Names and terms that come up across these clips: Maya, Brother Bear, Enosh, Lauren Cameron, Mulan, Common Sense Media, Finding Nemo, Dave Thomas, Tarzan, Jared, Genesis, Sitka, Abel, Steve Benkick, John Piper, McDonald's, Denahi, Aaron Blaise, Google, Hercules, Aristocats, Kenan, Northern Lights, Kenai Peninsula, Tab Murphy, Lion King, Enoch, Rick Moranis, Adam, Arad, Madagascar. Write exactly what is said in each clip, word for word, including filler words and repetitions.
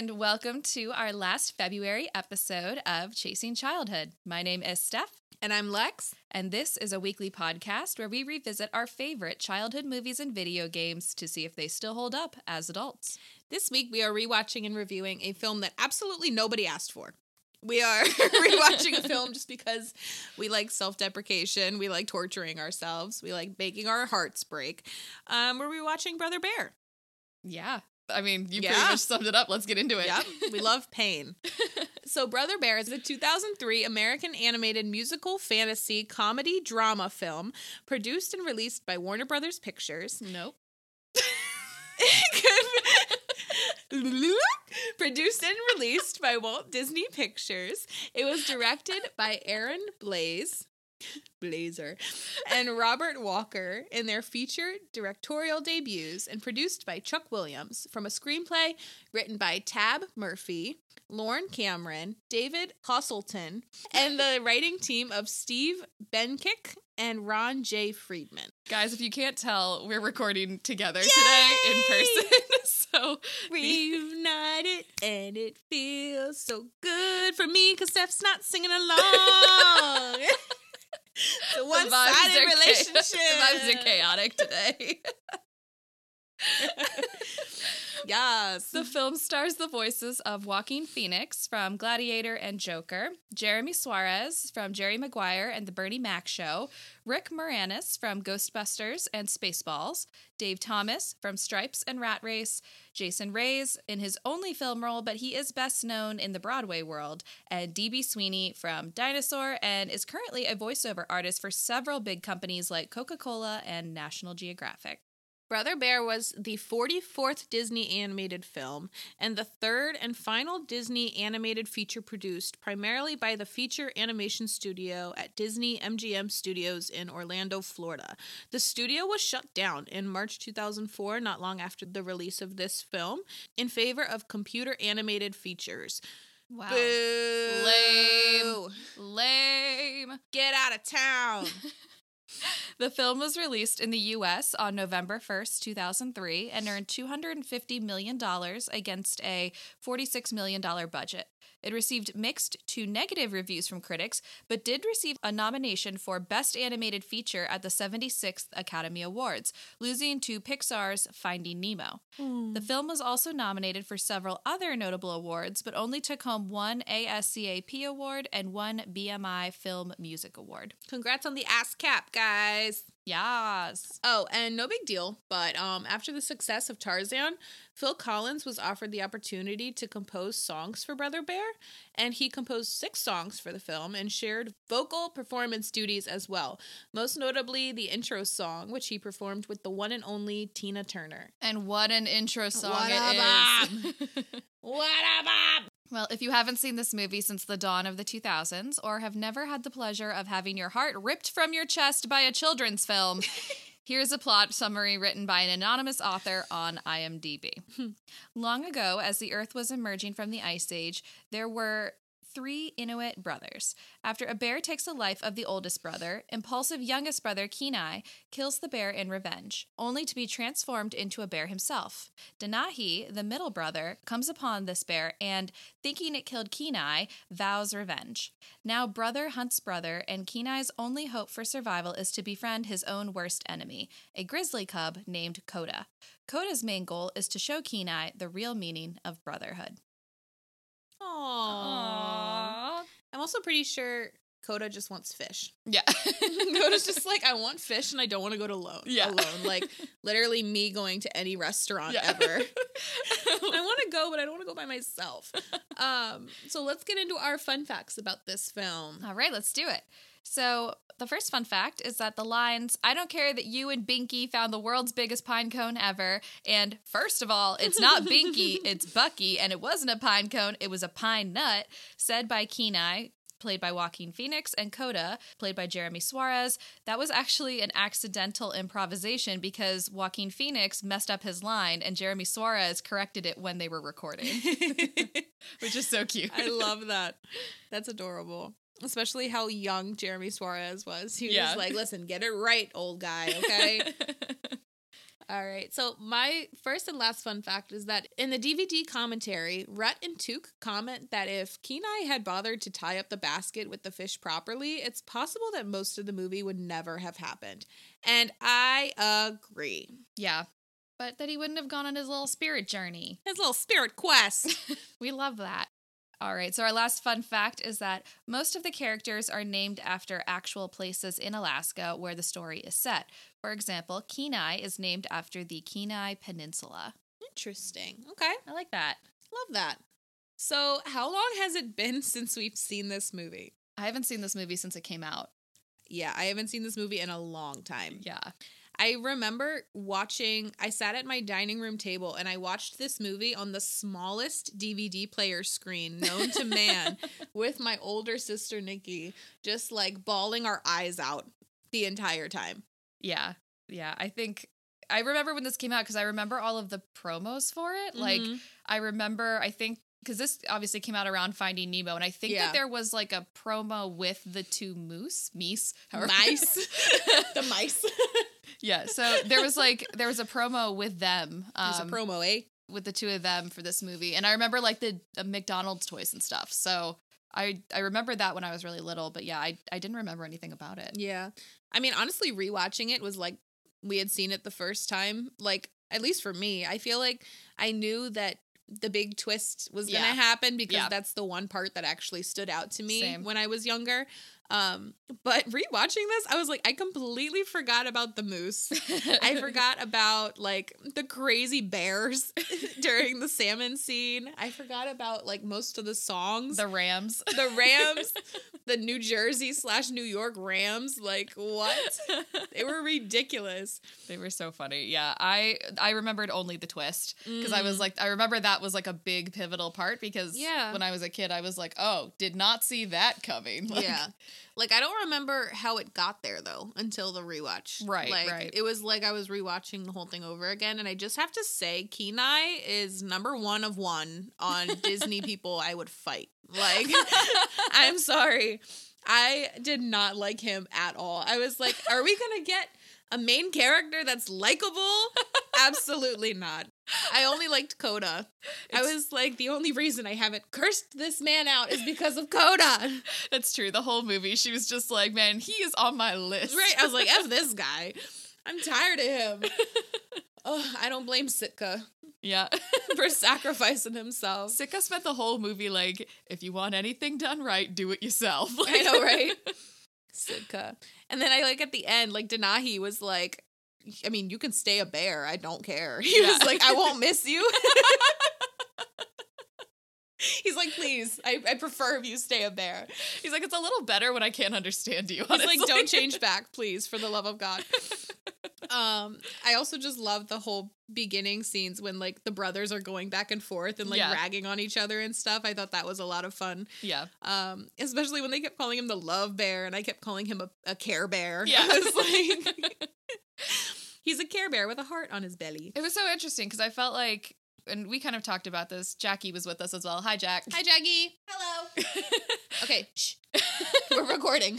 And welcome to our last February episode of Chasing Childhood. My name is Steph. And I'm Lex. And this is a weekly podcast where we revisit our favorite childhood movies and video games to see if they still hold up as adults. This week we are rewatching and reviewing a film that absolutely nobody asked for. We are rewatching a film just because we like self-deprecation, we like torturing ourselves, we like making our hearts break. Um, we're rewatching Brother Bear. Yeah. I mean, you yeah. pretty much summed it up. Let's get into it. Yep. We love pain. So Brother Bear is a two thousand three American animated musical fantasy comedy drama film produced and released by Warner Brothers Pictures. Nope. Produced and released by Walt Disney Pictures. It was directed by Aaron Blaise. Blazer and Robert Walker in their feature directorial debuts and produced by Chuck Williams from a screenplay written by Tab Murphy, Lauren Cameron, David Costelton, and the writing team of Steve Benkick and Ron J. Friedman. Guys, if you can't tell, we're recording together Yay! Today in person. So reunited and it feels so good for me because Steph's not singing along. The one-sided relationship. The vibes are chaotic today. Yes. The film stars the voices of Joaquin Phoenix from Gladiator and Joker, Jeremy Suarez from Jerry Maguire and The Bernie Mac Show, Rick Moranis from Ghostbusters and Spaceballs, Dave Thomas from Stripes and Rat Race, Jason Reyes in his only film role, but he is best known in the Broadway world, and D B Sweeney from Dinosaur, and is currently a voiceover artist for several big companies like Coca-Cola and National Geographic. Brother Bear was the forty-fourth Disney animated film and the third and final Disney animated feature produced primarily by the feature animation studio at Disney M G M Studios in Orlando, Florida. The studio was shut down in March two thousand four, not long after the release of this film, in favor of computer animated features. Wow. Boo. Lame. Lame. Get out of town. The film was released in the U S on November first, two thousand three, and earned two hundred fifty million dollars against a forty-six million dollars budget. It received mixed to negative reviews from critics, but did receive a nomination for Best Animated Feature at the seventy-sixth Academy Awards, losing to Pixar's Finding Nemo. Mm. The film was also nominated for several other notable awards, but only took home one ASCAP award and one B M I Film Music Award. Congrats on the ASCAP, guys! Yes. Oh, and no big deal, but um, after the success of Tarzan, Phil Collins was offered the opportunity to compose songs for Brother Bear, and he composed six songs for the film and shared vocal performance duties as well, most notably the intro song, which he performed with the one and only Tina Turner. And what an intro song what it is. What a bop! Well, if you haven't seen this movie since the dawn of the two thousands or have never had the pleasure of having your heart ripped from your chest by a children's film, here's a plot summary written by an anonymous author on IMDb. Long ago, as the Earth was emerging from the Ice Age, there were three Inuit brothers. After a bear takes the life of the oldest brother, impulsive youngest brother Kenai kills the bear in revenge, only to be transformed into a bear himself. Denahi, the middle brother, comes upon this bear and, thinking it killed Kenai, vows revenge. Now brother hunts brother, and Kenai's only hope for survival is to befriend his own worst enemy, a grizzly cub named Koda. Koda's main goal is to show Kenai the real meaning of brotherhood. Aww. Aww. I'm also pretty sure Koda just wants fish. Yeah. Koda's just like, I want fish and I don't want to go to alone. Yeah. Alone. Like, literally me going to any restaurant yeah. ever. I want to go, but I don't want to go by myself. Um, so let's get into our fun facts about this film. All right, let's do it. So the first fun fact is that the lines, I don't care that you and Binky found the world's biggest pine cone ever, and first of all, it's not Binky, it's Bucky, and it wasn't a pine cone, it was a pine nut, said by Kenai, played by Joaquin Phoenix, and Koda, played by Jeremy Suarez. That was actually an accidental improvisation because Joaquin Phoenix messed up his line and Jeremy Suarez corrected it when they were recording, which is so cute. I love that. That's adorable. Especially how young Jeremy Suarez was. He yeah. was like, listen, get it right, old guy, okay? All right. So my first and last fun fact is that in the D V D commentary, Rhett and Took comment that if Kenai had bothered to tie up the basket with the fish properly, it's possible that most of the movie would never have happened. And I agree. Yeah. But that he wouldn't have gone on his little spirit journey. His little spirit quest. We love that. All right, so our last fun fact is that most of the characters are named after actual places in Alaska where the story is set. For example, Kenai is named after the Kenai Peninsula. Interesting. Okay. I like that. Love that. So how long has it been since we've seen this movie? I haven't seen this movie since it came out. Yeah, I haven't seen this movie in a long time. Yeah. I remember watching, I sat at my dining room table and I watched this movie on the smallest D V D player screen known to man with my older sister, Nikki, just like bawling our eyes out the entire time. Yeah. Yeah. I think I remember when this came out because I remember all of the promos for it. Mm-hmm. Like I remember, I think, because this obviously came out around Finding Nemo, and I think yeah. that there was like a promo with the two moose, meese, however. Mice, the mice. Yeah, so there was like, there was a promo with them. Um, There's a promo, eh? With the two of them for this movie. And I remember like the uh, McDonald's toys and stuff. So I I remember that when I was really little, but yeah, I, I didn't remember anything about it. Yeah. I mean, honestly, rewatching it was like, we had seen it the first time. Like, at least for me, I feel like I knew that the big twist was yeah. going to happen because yeah. that's the one part that actually stood out to me Same. when I was younger. Um, but rewatching this, I was like, I completely forgot about the moose. I forgot about like the crazy bears during the salmon scene. I forgot about like most of the songs, the Rams, the Rams, the New Jersey slash New York Rams. Like what? They were ridiculous. They were so funny. Yeah. I, I remembered only the twist because mm. I was like, I remember that was like a big pivotal part because yeah. when I was a kid, I was like, oh, did not see that coming. Like, yeah. Like, I don't remember how it got there, though, until the rewatch. Right, like, right. It was like I was rewatching the whole thing over again, and I just have to say, Kenai is number one of one on Disney people I would fight. Like, I'm sorry. I did not like him at all. I was like, are we going to get a main character that's likable? Absolutely not. I only liked Koda. It's, I was like, the only reason I haven't cursed this man out is because of Koda. That's true. The whole movie, she was just like, man, he is on my list. Right. I was like, F this guy. I'm tired of him. Oh, I don't blame Sitka. Yeah. For sacrificing himself. Sitka spent the whole movie like, if you want anything done right, do it yourself. Like, I know, right? Sitka. And then I like at the end, like Denahi was like, I mean, you can stay a bear. I don't care. He yeah. was like, I won't miss you. He's like, please, I, I prefer if you stay a bear. He's like, it's a little better when I can't understand you. Honestly. He's like, don't change back, please, for the love of God. Um, I also just love the whole beginning scenes when like the brothers are going back and forth and like yeah. ragging on each other and stuff. I thought that was a lot of fun. Yeah. Um, especially when they kept calling him the love bear and I kept calling him a, a care bear. Yeah. I was like... He's a Care Bear with a heart on his belly. It was so interesting because I felt like, and we kind of talked about this, Jackie was with us as well. Hi, Jack. Hi, Jackie. Hello. Okay. Shh. We're recording.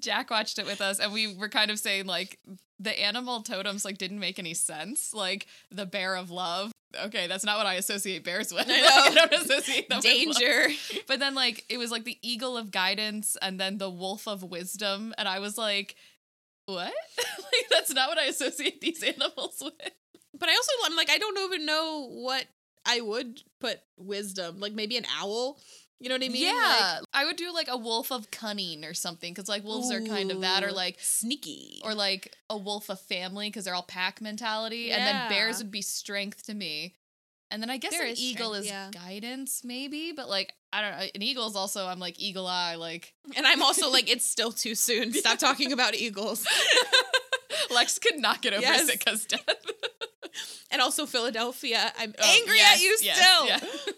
Jack watched it with us and we were kind of saying like the animal totems like didn't make any sense. Like the bear of love. Okay, that's not what I associate bears with. I know. Like, I don't associate them Danger. With love. But then like it was like the eagle of guidance and then the wolf of wisdom. And I was like... What? Like, that's not what I associate these animals with. But I also, I'm like, I don't even know what I would put wisdom. Like, maybe an owl? You know what I mean? Yeah. Like, I would do, like, a wolf of cunning or something, because, like, wolves ooh, are kind of that, or, like... Sneaky. Or, like, a wolf of family, because they're all pack mentality. Yeah. And then bears would be strength to me. And then I guess there an is eagle strength, is yeah. guidance, maybe, but, like, I don't know. An eagle's also, I'm like, eagle eye, like. And I'm also like, it's still too soon. Stop talking about eagles. Lex could not get over yes. Sitka's death. And also Philadelphia. I'm oh, angry yes, at you yes, still. Yes.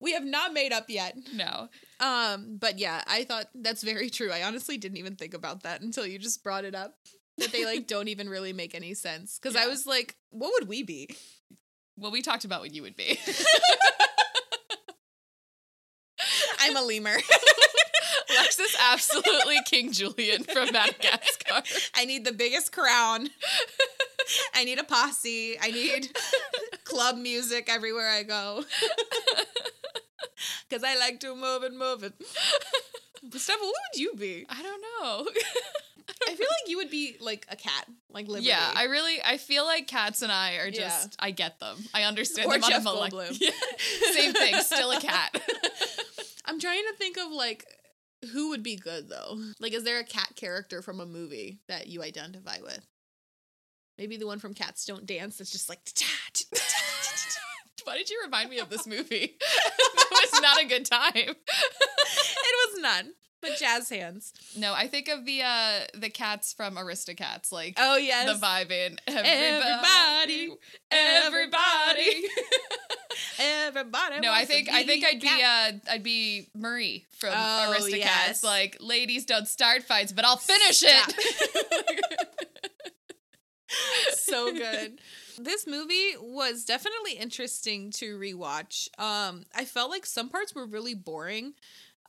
We have not made up yet. No. Um. But yeah, I thought that's very true. I honestly didn't even think about that until you just brought it up. That they like don't even really make any sense. Because yeah. I was like, what would we be? Well, we talked about what you would be. I'm a lemur. Alex is absolutely King Julian from Madagascar. I need the biggest crown. I need a posse. I need club music everywhere I go. Because I like to move and move it. Steph, what would you be? I don't know. I feel like you would be, like, a cat. Like, Liberty. Yeah, I really, I feel like cats and I are just, yeah. I get them. I understand or them. Jeff on a Goldblum. Yeah. Same thing, still a cat. I'm trying to think of, like, who would be good, though? Like, is there a cat character from a movie that you identify with? Maybe the one from Cats Don't Dance that's just like, ta-ta-ta-ta. Why did you remind me of this movie? It was not a good time. It was none. But jazz hands. No, I think of the uh, the cats from Aristocats, like oh yes, the vibe in everybody, everybody, everybody. everybody no, I think I think I'd cat. be uh, I'd be Marie from oh, Aristocats, yes. Like ladies don't start fights, but I'll finish it. So good. This movie was definitely interesting to rewatch. Um, I felt like some parts were really boring.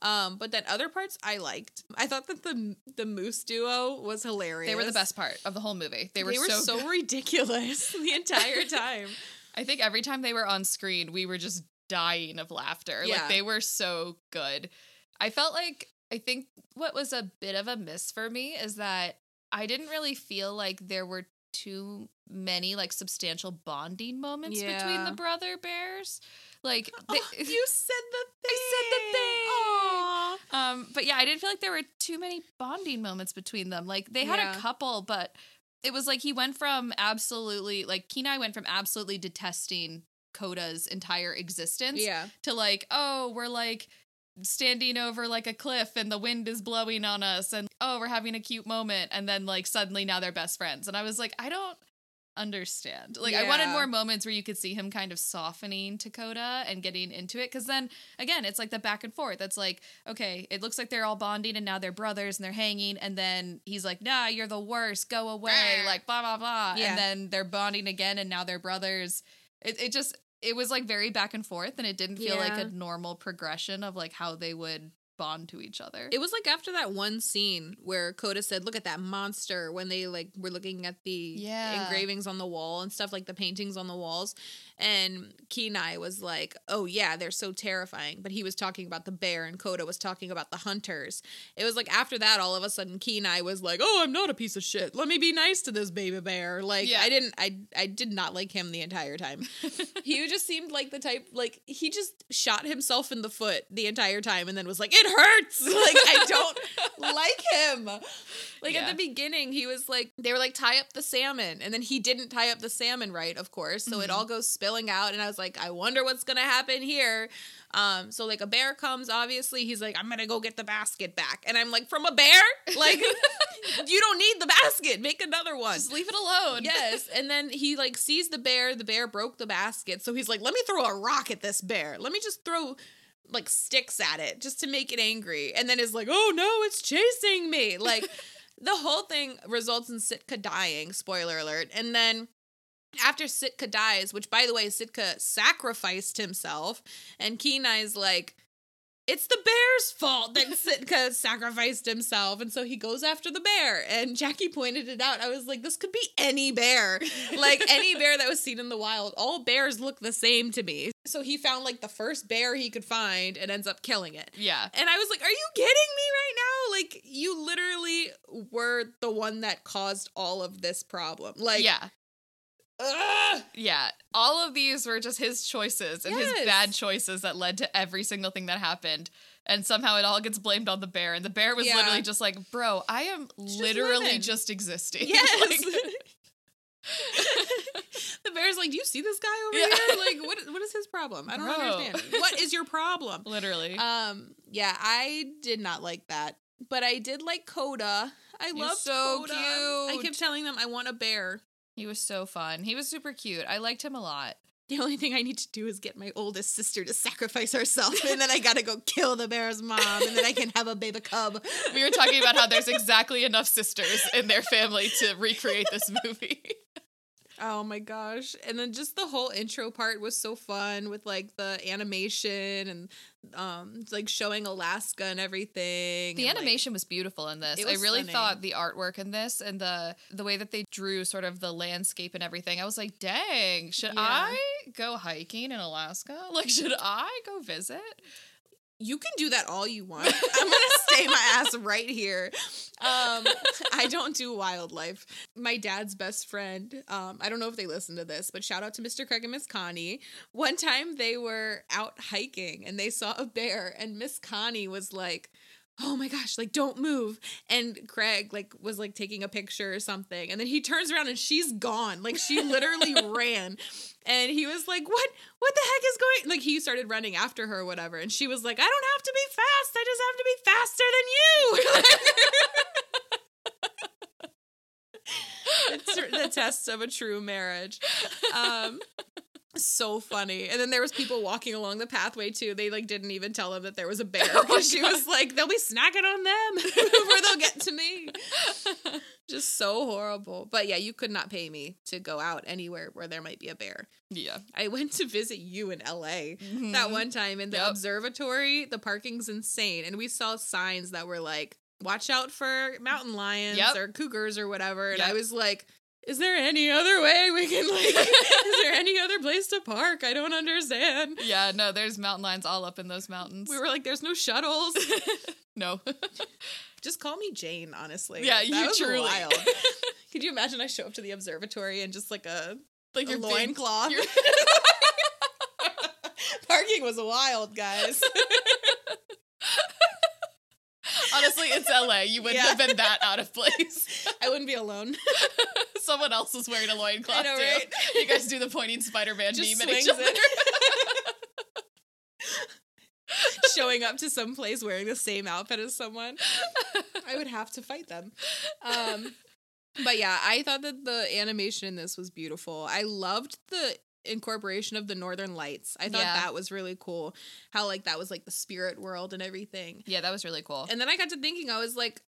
Um, but then other parts I liked. I thought that the the moose duo was hilarious. They were the best part of the whole movie. They were, they were so, so ridiculous the entire time. I think every time they were on screen, we were just dying of laughter. Yeah. Like, they were so good. I felt like, I think what was a bit of a miss for me is that I didn't really feel like there were too many, like, substantial bonding moments yeah. between the brother bears. Like, they, oh, you said the thing. I said the thing. Aww. Um, but yeah, I didn't feel like there were too many bonding moments between them. Like, they had yeah. a couple, but it was like he went from absolutely, like, Kenai went from absolutely detesting Koda's entire existence yeah. to like, oh, we're like standing over like a cliff and the wind is blowing on us and oh, we're having a cute moment. And then like suddenly now they're best friends. And I was like, I don't understand. Like, yeah. I wanted more moments where you could see him kind of softening to Koda and getting into it. Because then, again, it's like the back and forth. It's like, okay, it looks like they're all bonding and now they're brothers and they're hanging. And then he's like, nah, you're the worst. Go away. Like, blah, blah, blah. Yeah. And then they're bonding again and now they're brothers. It, it just, it was like very back and forth and it didn't feel yeah. like a normal progression of like how they would bond to each other. It was like after that one scene where Koda said, look at that monster, when they like were looking at the yeah. engravings on the wall and stuff, like the paintings on the walls, and Kenai was like, oh yeah, they're so terrifying, but he was talking about the bear and Koda was talking about the hunters. It was like after that all of a sudden Kenai was like, oh, I'm not a piece of shit, let me be nice to this baby bear. Like yeah. I didn't I I did not like him the entire time. He just seemed like the type, like he just shot himself in the foot the entire time and then was like, it hurts. Like, I don't like him. Like, yeah. at the beginning, he was like, they were like, tie up the salmon. And then he didn't tie up the salmon right, of course. So mm-hmm. it all goes spilling out. And I was like, I wonder what's going to happen here. Um, so, like, a bear comes, obviously. He's like, I'm going to go get the basket back. And I'm like, from a bear? Like, you don't need the basket. Make another one. Just leave it alone. Yes. And then he, like, sees the bear. The bear broke the basket. So he's like, let me throw a rock at this bear. Let me just throw... like sticks at it just to make it angry, and then is like, oh no, it's chasing me. Like the whole thing results in Sitka dying, spoiler alert. And then after Sitka dies, which by the way, Sitka sacrificed himself, and Kenai's like, it's the bear's fault that Sitka sacrificed himself. And so he goes after the bear. And Jackie pointed it out. I was like, this could be any bear. Like, any bear that was seen in the wild. All bears look the same to me. So he found, like, the first bear he could find and ends up killing it. Yeah. And I was like, are you kidding me right now? Like, you literally were the one that caused all of this problem. Like, yeah. Ugh. Yeah, all of these were just his choices and yes. his bad choices that led to every single thing that happened, and somehow it all gets blamed on the bear. And the bear was yeah. literally just like, bro, I am just literally living. Just existing. Yes. Like- The bear's like, do you see this guy over yeah. here? Like, what? What is his problem? I don't bro. understand. What is your problem? Literally. Um. Yeah, I did not like that, but I did like Koda. I love so Koda. Cute. I kept telling them I want a bear. He was so fun. He was super cute. I liked him a lot. The only thing I need to do is get my oldest sister to sacrifice herself, and then I gotta go kill the bear's mom, and then I can have a baby cub. We were talking about how there's exactly enough sisters in their family to recreate this movie. Oh my gosh. And then just the whole intro part was so fun with like the animation and um like showing Alaska and everything. The and, animation like, was beautiful in this. I really stunning. thought the artwork in this and the the way that they drew sort of the landscape and everything. I was like, dang, should yeah. I go hiking in Alaska? Like, should I go visit? You can do that all you want. I'm going to stay my ass right here. Um, I don't do wildlife. My dad's best friend, um, I don't know if they listen to this, but shout out to Mister Craig and Miss Connie. One time they were out hiking and they saw a bear and Miss Connie was like, oh my gosh, like, don't move. And Craig, like, was, like, taking a picture or something. And then he turns around and she's gone. Like, she literally ran. And he was like, what, what the heck is going? Like, he started running after her or whatever. And she was like, I don't have to be fast. I just have to be faster than you. It's the test of a true marriage. Um, so funny. And then there was people walking along the pathway too. They like didn't even tell them that there was a bear. Oh she God. was like, they'll be snacking on them before they'll get to me. Just so horrible. But yeah, you could not pay me to go out anywhere where there might be a bear. Yeah. I went to visit you in L A mm-hmm. that one time in the yep. observatory. The parking's insane. And we saw signs that were like, watch out for mountain lions yep. or cougars or whatever. And yep. I was like, is there any other way we can, like, is there any other place to park? I don't understand. Yeah, no, there's mountain lions all up in those mountains. We were like, there's no shuttles. No. Just call me Jane, honestly. Yeah, that you was truly. Wild. Could you imagine I show up to the observatory and just, like, a, like a your loincloth? Your... Parking was wild, guys. Honestly, it's L A. You wouldn't yeah. have been that out of place. I wouldn't be alone. Someone else is wearing a loincloth, I know, too. Right? You guys do the pointing Spider-Man meme at each other. Showing up to some place wearing the same outfit as someone. I would have to fight them. Um, but yeah, I thought that the animation in this was beautiful. I loved the incorporation of the northern lights. I thought yeah. that was really cool. How like that was like the spirit world and everything. Yeah, that was really cool. And then I got to thinking, I was like,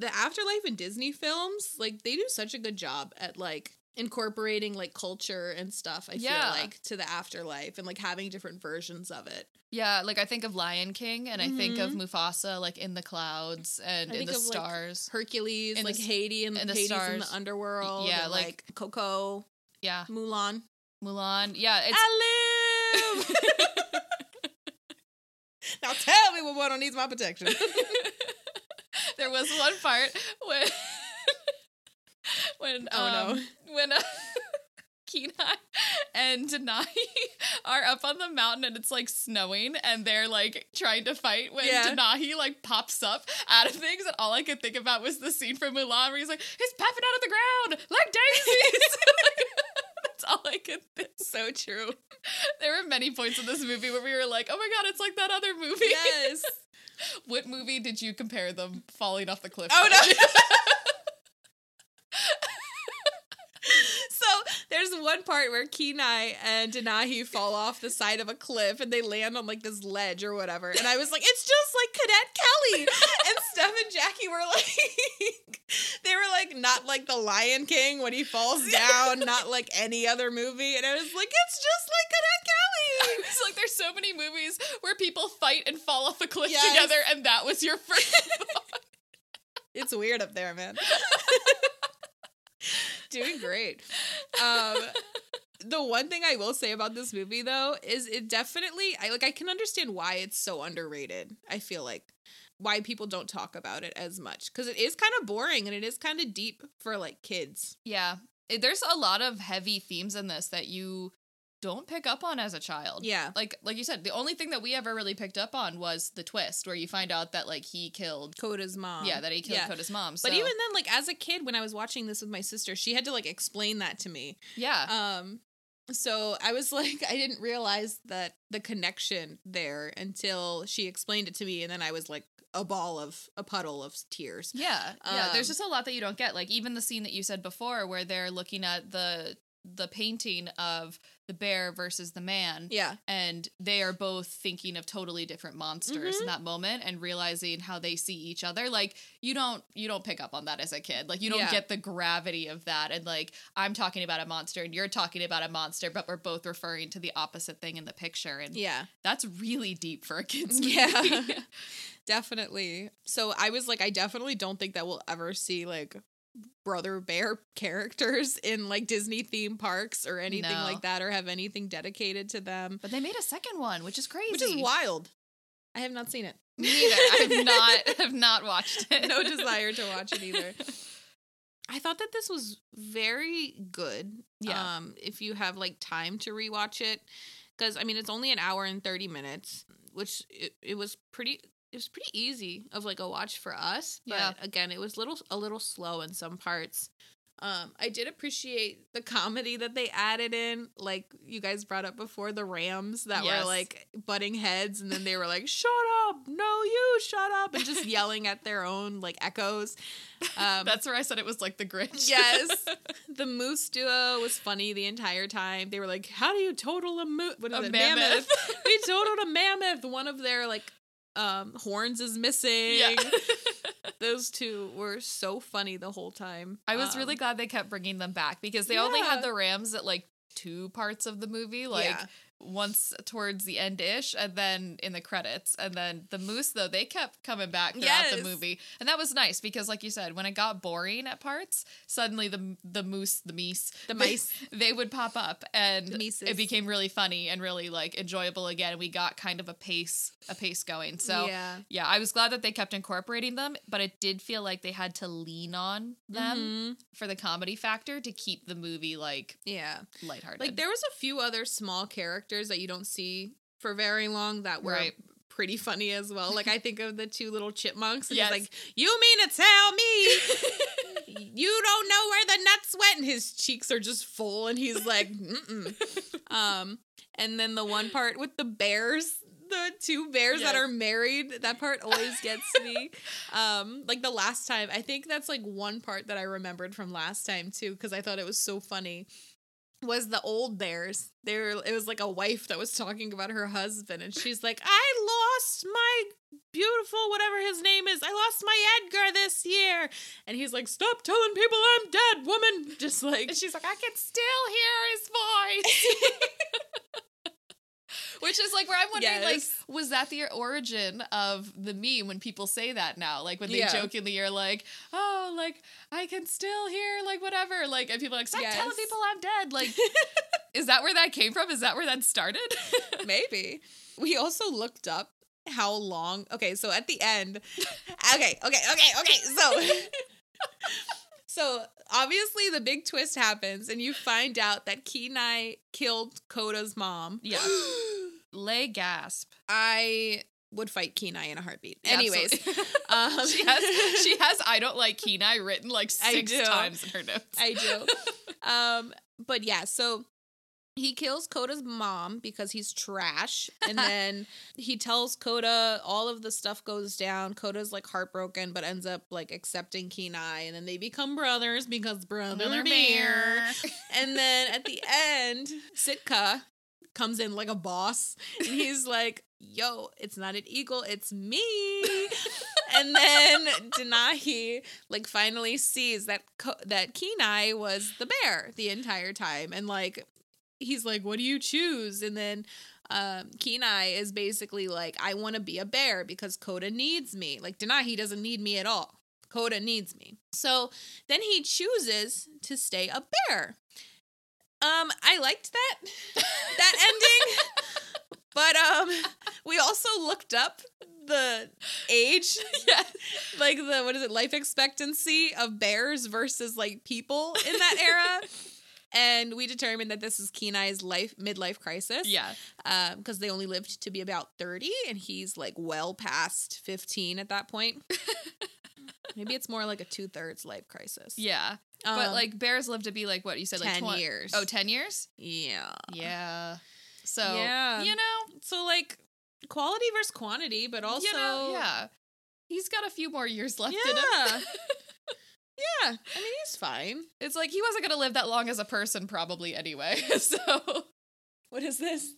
the afterlife in Disney films, like they do such a good job at like incorporating like culture and stuff, I yeah. feel like, to the afterlife and like having different versions of it. Yeah, like I think of Lion King and mm-hmm. I think of Mufasa like in the clouds and I in think the of, stars. Like, Hercules, and like the, Hades and, and the Hades stars. In the underworld. Yeah, and, like, like Coco. Yeah. Mulan. Mulan. Yeah. It's... I live! Now tell me what one needs my protection. There was one part when... when oh, um, no. When... Uh, Kenai and Denahi are up on the mountain and it's like snowing and they're like trying to fight when yeah. Denahi like pops up out of things, and all I could think about was the scene from Mulan where he's like, he's popping out of the ground like daisies. That's all I could think. So true. There were many points in this movie where we were like, oh my god, it's like that other movie. Yes. What movie did you compare them falling off the cliff? Oh no. There's one part where Kenai and Denahi fall off the side of a cliff and they land on like this ledge or whatever. And I was like, it's just like Cadet Kelly. And Steph and Jackie were like, they were like, not like the Lion King when he falls down, not like any other movie. And I was like, it's just like Cadet Kelly. It's like there's so many movies where people fight and fall off a cliff yes. together. And that was your first thought. It's weird up there, man. Doing great. Um, the one thing I will say about this movie, though, is it definitely, I like, I can understand why it's so underrated. I feel like why people don't talk about it as much, because it is kind of boring and it is kind of deep for like kids. Yeah, it, there's a lot of heavy themes in this that you don't pick up on as a child. Yeah, like like you said, the only thing that we ever really picked up on was the twist where you find out that like he killed Koda's mom. Yeah, that he killed yeah. Koda's mom. So. But even then, like as a kid, when I was watching this with my sister, she had to like explain that to me. Yeah. Um. So I was like, I didn't realize that the connection there until she explained it to me, and then I was like a ball of a puddle of tears. Yeah. Um, yeah. There's just a lot that you don't get. Like even the scene that you said before where they're looking at the the painting of the bear versus the man. Yeah. And they are both thinking of totally different monsters mm-hmm. in that moment and realizing how they see each other. Like, you don't, you don't pick up on that as a kid. Like, you don't yeah. get the gravity of that. And like, I'm talking about a monster and you're talking about a monster, but we're both referring to the opposite thing in the picture. And yeah, that's really deep for a kid's movie. Yeah, definitely. So I was like, I definitely don't think that we'll ever see like Brother Bear characters in like Disney theme parks or anything no. like that, or have anything dedicated to them. But they made a second one, which is crazy. Which is wild. I have not seen it. Me either. I have not have not watched it. No desire to watch it either. I thought that this was very good. Yeah. Um, if you have like time to rewatch it, because I mean it's only an hour and thirty minutes, which it, it was pretty. It was pretty easy of like a watch for us, but yeah. again, it was little a little slow in some parts. Um, I did appreciate the comedy that they added in, like you guys brought up before, the Rams that yes. were like butting heads, and then they were like, "Shut up, no, you shut up," and just yelling at their own like echoes. Um, That's where I said it was like the Grinch. Yes, the Moose duo was funny the entire time. They were like, "How do you total a moose? What is a it? Mammoth? mammoth. We totaled a mammoth." One of their like. Um, horns is missing. Yeah. Those two were so funny the whole time. I was um, really glad they kept bringing them back because they yeah. only had the Rams at like two parts of the movie, like yeah. once towards the end-ish and then in the credits. And then the Moose, though, they kept coming back throughout yes. the movie. And that was nice because, like you said, when it got boring at parts, suddenly the the Moose, the Meese, the Mice, they, they would pop up and it became really funny and really like enjoyable again. We got kind of a pace, a pace going. So yeah. yeah, I was glad that they kept incorporating them, but it did feel like they had to lean on them mm-hmm. for the comedy factor to keep the movie like yeah. lighthearted. Like there was a few other small characters that you don't see for very long that were right. pretty funny as well. Like I think of the two little chipmunks and yes. he's like, "You mean to tell me you don't know where the nuts went?" And his cheeks are just full and he's like, mm-mm. Um, and then the one part with the bears, the two bears yes. that are married, that part always gets me. Um, like the last time, I think that's like one part that I remembered from last time too, because I thought it was so funny. Was the old bears. They were, it was like a wife that was talking about her husband, and she's like, "I lost my beautiful, whatever his name is, I lost my Edgar this year." And he's like, "Stop telling people I'm dead, woman." Just like, and she's like, "I can still hear his voice." Which is like where I'm wondering, yes. like, was that the origin of the meme when people say that now? Like when they yeah. jokingly are like, "Oh, like I can still hear like whatever," like, and people are like, "Stop yes. telling people I'm dead." Like, is that where that came from? Is that where that started? Maybe. We also looked up how long. Okay, so at the end. Okay, okay, okay, okay. So. So, obviously, the big twist happens, and you find out that Kenai killed Koda's mom. Yeah. Lay gasp. I would fight Kenai in a heartbeat. Yeah, anyways. Um, she, has, she has I don't like Kenai written like six times in her notes. I do. Um, but yeah, so he kills Koda's mom because he's trash. And then he tells Koda all of the stuff goes down. Koda's like heartbroken, but ends up like accepting Kenai. And then they become brothers because Brother, Brother Bear. And then at the end, Sitka comes in like a boss. And he's like, "Yo, it's not an eagle, it's me." And then Denahi like finally sees that Ko- that Kenai was the bear the entire time. And like, he's like, "What do you choose?" And then um, Kenai is basically like, "I want to be a bear because Koda needs me." Like, Denahi doesn't need me at all. Koda needs me. So then he chooses to stay a bear. Um, I liked that, that ending. But um, we also looked up the age, yeah. like the, what is it, life expectancy of bears versus like people in that era. And we determined that this is Kenai's life midlife crisis. Yeah. Because um, they only lived to be about thirty, and he's, like, well past fifteen at that point. Maybe it's more like a two-thirds life crisis. Yeah. Um, but, like, bears live to be, like, what you said? ten like tw- years. Oh, ten years? Yeah. Yeah. So, yeah. you know. So, like, quality versus quantity, but also. You know, yeah. He's got a few more years left yeah. in him. Yeah, I mean, he's fine. It's like he wasn't going to live that long as a person probably anyway, so. What is this?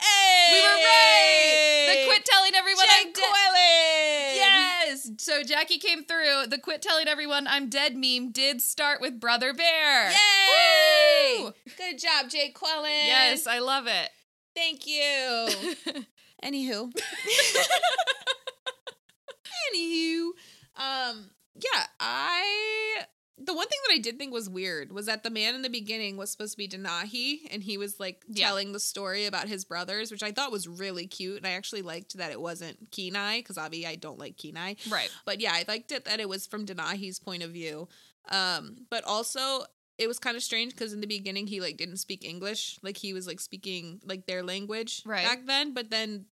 Hey! We were right! The quit telling everyone Jack I did. Quillen! Yes! So Jackie came through. The quit telling everyone I'm dead meme did start with Brother Bear. Yay! Woo! Good job, Jake Quillen. Yes, I love it. Thank you. Anywho. Anywho. Um, yeah, I... The one thing that I did think was weird was that the man in the beginning was supposed to be Denahi, and he was, like, yeah. telling the story about his brothers, which I thought was really cute, and I actually liked that it wasn't Kenai, because obviously I don't like Kenai. Right. But, yeah, I liked it that it was from Denahi's point of view. Um, but also, it was kind of strange, because in the beginning he, like, didn't speak English. Like, he was, like, speaking, like, their language right. back then, but then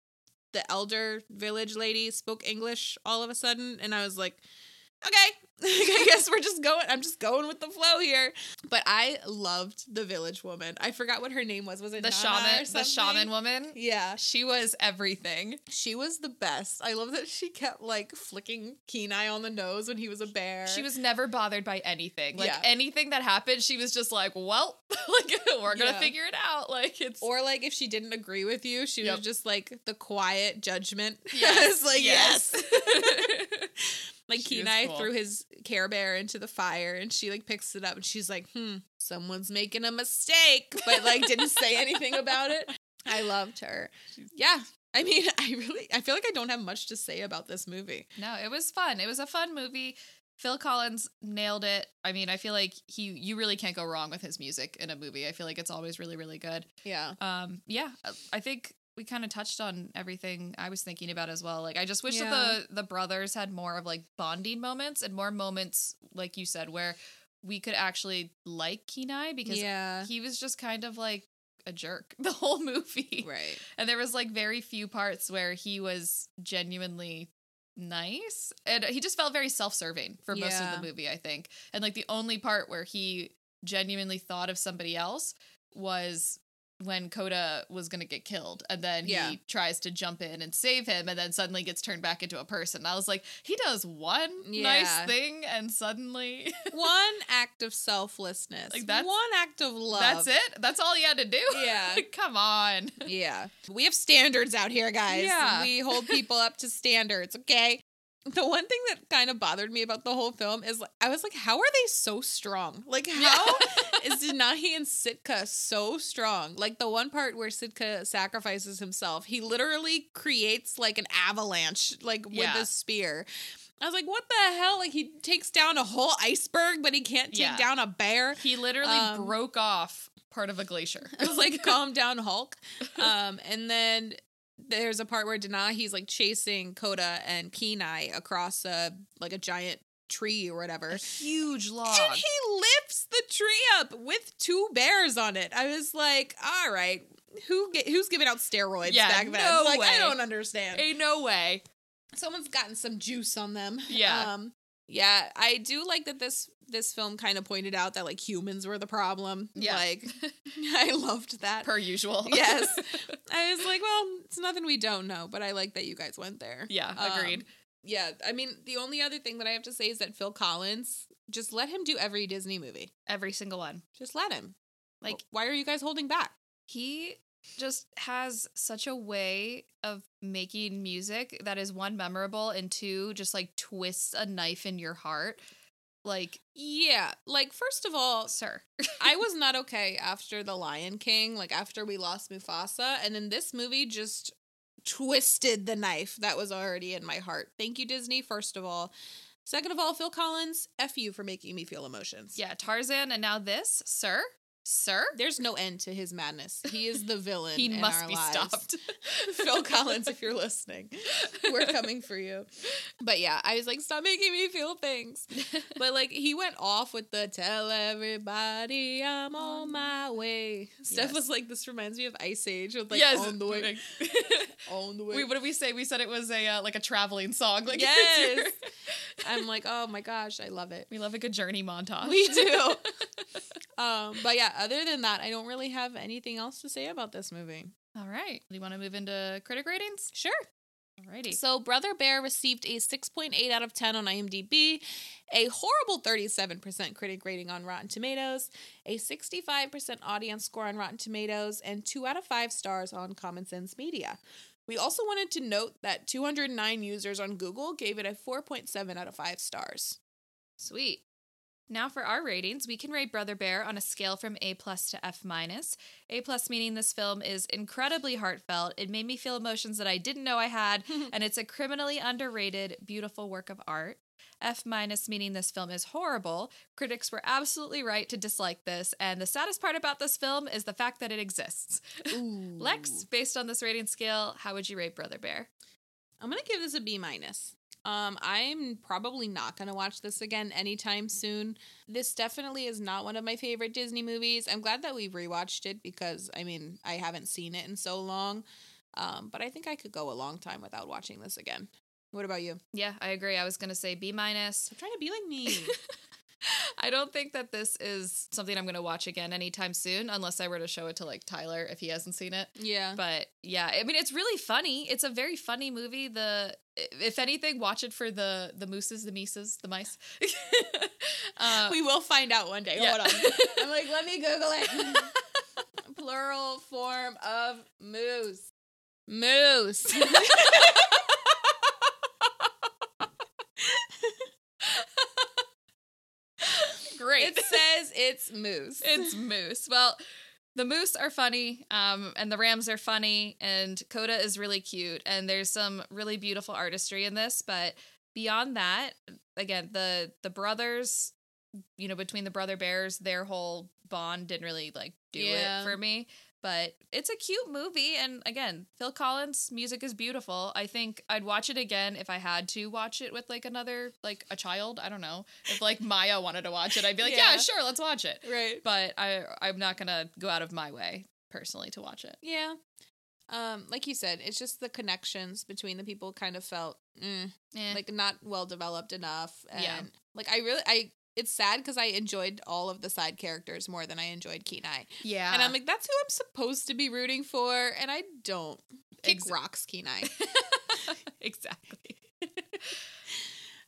the elder village lady spoke English all of a sudden, and I was like... Okay, I guess we're just going, I'm just going with the flow here. But I loved the village woman. I forgot what her name was. Was it the shaman? The shaman woman? Yeah. She was everything. She was the best. I love that she kept, like, flicking Kenai on the nose when he was a bear. She was never bothered by anything. Like, yeah. anything that happened, she was just like, well, like, we're gonna yeah. figure it out. Like, it's... Or, like, if she didn't agree with you, she yep. was just, like, the quiet judgment. Yes. Like, yes. yes. Like, she Kenai cool. threw his Care Bear into the fire, and she, like, picks it up, and she's like, hmm, someone's making a mistake, but, like, didn't say anything about it. I loved her. Yeah. I mean, I really, I feel like I don't have much to say about this movie. No, it was fun. It was a fun movie. Phil Collins nailed it. I mean, I feel like he, you really can't go wrong with his music in a movie. I feel like it's always really, really good. Yeah. Um. Yeah. I think... We kind of touched on everything I was thinking about as well. Like, I just wish yeah. that the, the brothers had more of, like, bonding moments and more moments, like you said, where we could actually like Kenai because yeah. he was just kind of, like, a jerk the whole movie. Right. And there was, like, very few parts where he was genuinely nice. And he just felt very self-serving for yeah. most of the movie, I think. And, like, the only part where he genuinely thought of somebody else was... when Koda was going to get killed, and then yeah. he tries to jump in and save him, and then suddenly gets turned back into a person. I was like, he does one yeah. nice thing, and suddenly... one act of selflessness. Like that's, one act of love. That's it? That's all he had to do? Yeah. Come on. Yeah. We have standards out here, guys. Yeah. We hold people up to standards, okay? The one thing that kind of bothered me about the whole film is, like, I was like, how are they so strong? Like, how yeah. is Denahi and Sitka so strong? Like, the one part where Sitka sacrifices himself, he literally creates, like, an avalanche, like, yeah. with a spear. I was like, what the hell? Like, he takes down a whole iceberg, but he can't take yeah. down a bear. He literally um, broke off part of a glacier. It was like, calm down, Hulk. Um, and then... There's a part where Denahi's, like, chasing Koda and Kenai across a, like, a giant tree or whatever. A huge log. And he lifts the tree up with two bears on it. I was like, all right, who get, who's giving out steroids yeah, back then? No like, way. I don't understand. Ain't no way. Someone's gotten some juice on them. Yeah. Um, yeah, I do like that this this film kind of pointed out that, like, humans were the problem. Yeah. Like, I loved that. Per usual. Yes. I was like, well, it's nothing we don't know, but I like that you guys went there. Yeah, agreed. Um, yeah, I mean, the only other thing that I have to say is that Phil Collins, just let him do every Disney movie. Every single one. Just let him. Like, why are you guys holding back? He... just has such a way of making music that is, one, memorable, and two, just, like, twists a knife in your heart. Like, yeah, like, first of all, sir, I was not okay after The Lion King, like, after we lost Mufasa, and then this movie just twisted the knife that was already in my heart. Thank you, Disney, first of all. Second of all, Phil Collins, F you for making me feel emotions. Yeah, Tarzan, and now this, sir. Sir? There's no end to his madness. He is the villain in our lives. He must be stopped. Phil Collins, if you're listening, we're coming for you. But yeah, I was like, stop making me feel things. But, like, he went off with the tell everybody I'm on my way. Yes. Steph was like, this reminds me of Ice Age with, like, yes. on the way. On the way. Wait, what did we say? We said it was a uh, like a traveling song. Like, yes. I'm like, oh my gosh, I love it. We love a good journey montage. We do. Um, but yeah, other than that, I don't really have anything else to say about this movie. All right. Do you want to move into critic ratings? Sure. Alrighty. So Brother Bear received a six point eight out of ten on IMDb, a horrible thirty-seven percent critic rating on Rotten Tomatoes, a sixty-five percent audience score on Rotten Tomatoes, and two out of five stars on Common Sense Media. We also wanted to note that two hundred nine users on Google gave it a four point seven out of five stars. Sweet. Now for our ratings, we can rate Brother Bear on a scale from A plus to F minus. A plus meaning this film is incredibly heartfelt. It made me feel emotions that I didn't know I had, and it's a criminally underrated, beautiful work of art. F minus meaning this film is horrible. Critics were absolutely right to dislike this, and the saddest part about this film is the fact that it exists. Ooh. Lex, based on this rating scale, how would you rate Brother Bear? I'm going to give this a B minus. Um, I'm probably not going to watch this again anytime soon. This definitely is not one of my favorite Disney movies. I'm glad that we rewatched it because, I mean, I haven't seen it in so long. Um, but I think I could go a long time without watching this again. What about you? Yeah, I agree. I was going to say B minus. I'm trying to be like me. I don't think that this is something I'm going to watch again anytime soon, unless I were to show it to, like, Tyler if he hasn't seen it. Yeah. But, yeah, I mean, it's really funny. It's a very funny movie. The If anything, watch it for the, the mooses, the mices, the mice. uh, we will find out one day. Yeah. Hold on. I'm like, let me Google it. Plural form of moose. Moose. Great. It says it's moose. It's moose. Well, the moose are funny, um, and the rams are funny, and Koda is really cute, and there's some really beautiful artistry in this, but beyond that, again, the the brothers, you know, between the brother bears, their whole bond didn't really, like, do yeah. it for me, but it's a cute movie, and again, Phil Collins' music is beautiful. I think I'd watch it again if I had to watch it with, like, another, like, a child. I don't know. If, like, Maya wanted to watch it, I'd be like, yeah, yeah sure, let's watch it. Right. But I, I'm not going to go out of my way, personally, to watch it. Yeah. Um, like you said, it's just the connections between the people kind of felt, mm, eh. like, not well-developed enough. And, yeah. Like, I really... I. It's sad because I enjoyed all of the side characters more than I enjoyed Kenai. Yeah. And I'm like, that's who I'm supposed to be rooting for, and I don't. Kick Ex- rocks, Kenai. Exactly.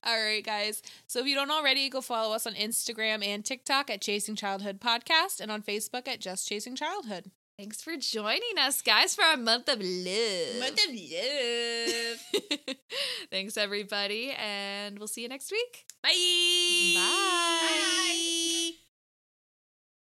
All right, guys. So if you don't already, go follow us on Instagram and TikTok at Chasing Childhood Podcast and on Facebook at Just Chasing Childhood. Thanks for joining us, guys, for our month of love. Month of love. Thanks, everybody, and we'll see you next week. Bye. Bye. Bye.